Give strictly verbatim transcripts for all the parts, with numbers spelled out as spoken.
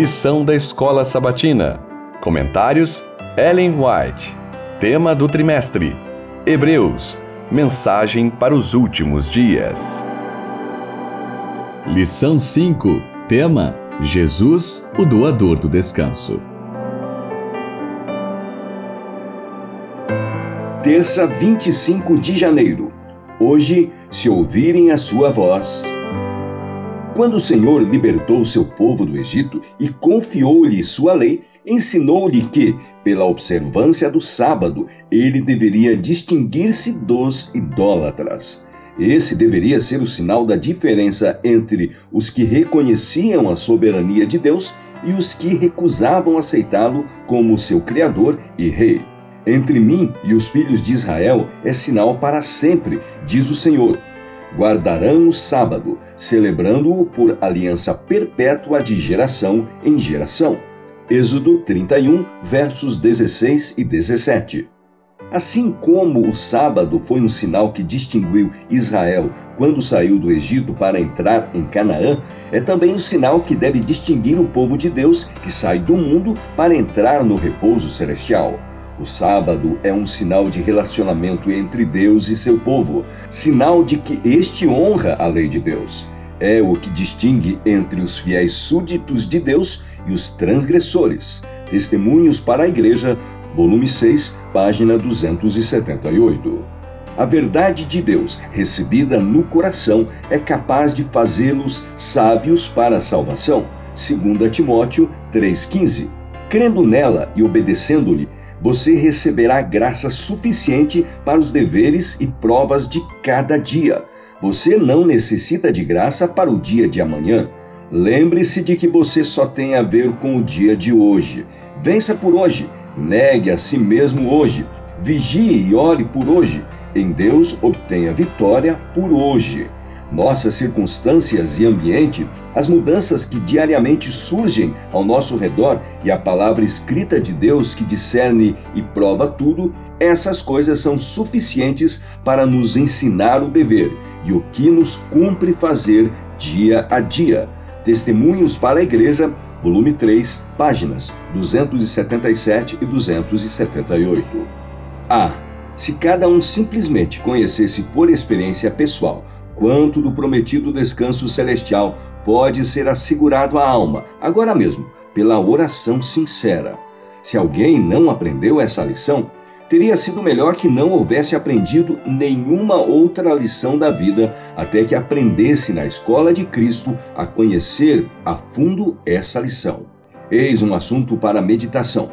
Lição da Escola Sabatina. Comentários: Ellen White. Tema do trimestre: Hebreus. Mensagem para os últimos dias. Lição cinco. Tema: Jesus, o doador do descanso. Terça, vinte e cinco de janeiro. Hoje, se ouvirem a sua voz. Quando o Senhor libertou seu povo do Egito e confiou-lhe sua lei, ensinou-lhe que, pela observância do sábado, ele deveria distinguir-se dos idólatras. Esse deveria ser o sinal da diferença entre os que reconheciam a soberania de Deus e os que recusavam aceitá-lo como seu Criador e Rei. Entre mim e os filhos de Israel é sinal para sempre, diz o Senhor. Guardarão o sábado, celebrando-o por aliança perpétua de geração em geração. Êxodo trinta e um, versos dezesseis e dezessete. Assim como o sábado foi um sinal que distinguiu Israel quando saiu do Egito para entrar em Canaã, é também um sinal que deve distinguir o povo de Deus que sai do mundo para entrar no repouso celestial. O sábado é um sinal de relacionamento entre Deus e seu povo, sinal de que este honra a lei de Deus. É o que distingue entre os fiéis súditos de Deus e os transgressores. Testemunhos para a Igreja, volume seis, página duzentos e setenta e oito. A verdade de Deus, recebida no coração, é capaz de fazê-los sábios para a salvação. dois Timóteo três, quinze. Crendo nela e obedecendo-lhe, você receberá graça suficiente para os deveres e provas de cada dia. Você não necessita de graça para o dia de amanhã. Lembre-se de que você só tem a ver com o dia de hoje. Vença por hoje. Negue a si mesmo hoje. Vigie e ore por hoje. Em Deus, obtenha vitória por hoje. Nossas circunstâncias e ambiente, as mudanças que diariamente surgem ao nosso redor e a palavra escrita de Deus que discerne e prova tudo, essas coisas são suficientes para nos ensinar o dever e o que nos cumpre fazer dia a dia. Testemunhos para a Igreja, volume três, páginas duzentos e setenta e sete e duzentos e setenta e oito. Ah, se cada um simplesmente conhecesse por experiência pessoal quanto do prometido descanso celestial pode ser assegurado à alma, agora mesmo, pela oração sincera. Se alguém não aprendeu essa lição, teria sido melhor que não houvesse aprendido nenhuma outra lição da vida até que aprendesse na escola de Cristo a conhecer a fundo essa lição. Eis um assunto para meditação,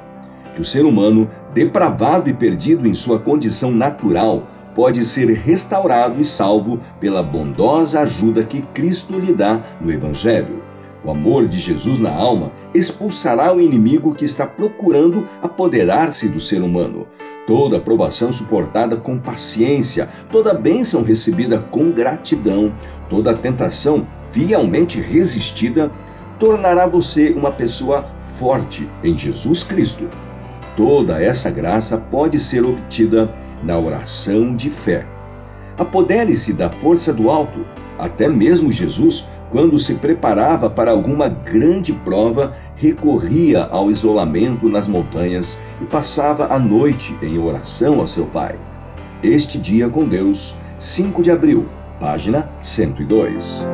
que o ser humano, depravado e perdido em sua condição natural, pode ser restaurado e salvo pela bondosa ajuda que Cristo lhe dá no Evangelho. O amor de Jesus na alma expulsará o inimigo que está procurando apoderar-se do ser humano. Toda provação suportada com paciência, toda bênção recebida com gratidão, toda tentação fielmente resistida, tornará você uma pessoa forte em Jesus Cristo. Toda essa graça pode ser obtida na oração de fé. Apodere-se da força do alto. Até mesmo Jesus, quando se preparava para alguma grande prova, recorria ao isolamento nas montanhas e passava a noite em oração a seu Pai. Este dia com Deus, cinco de abril, página cento e dois.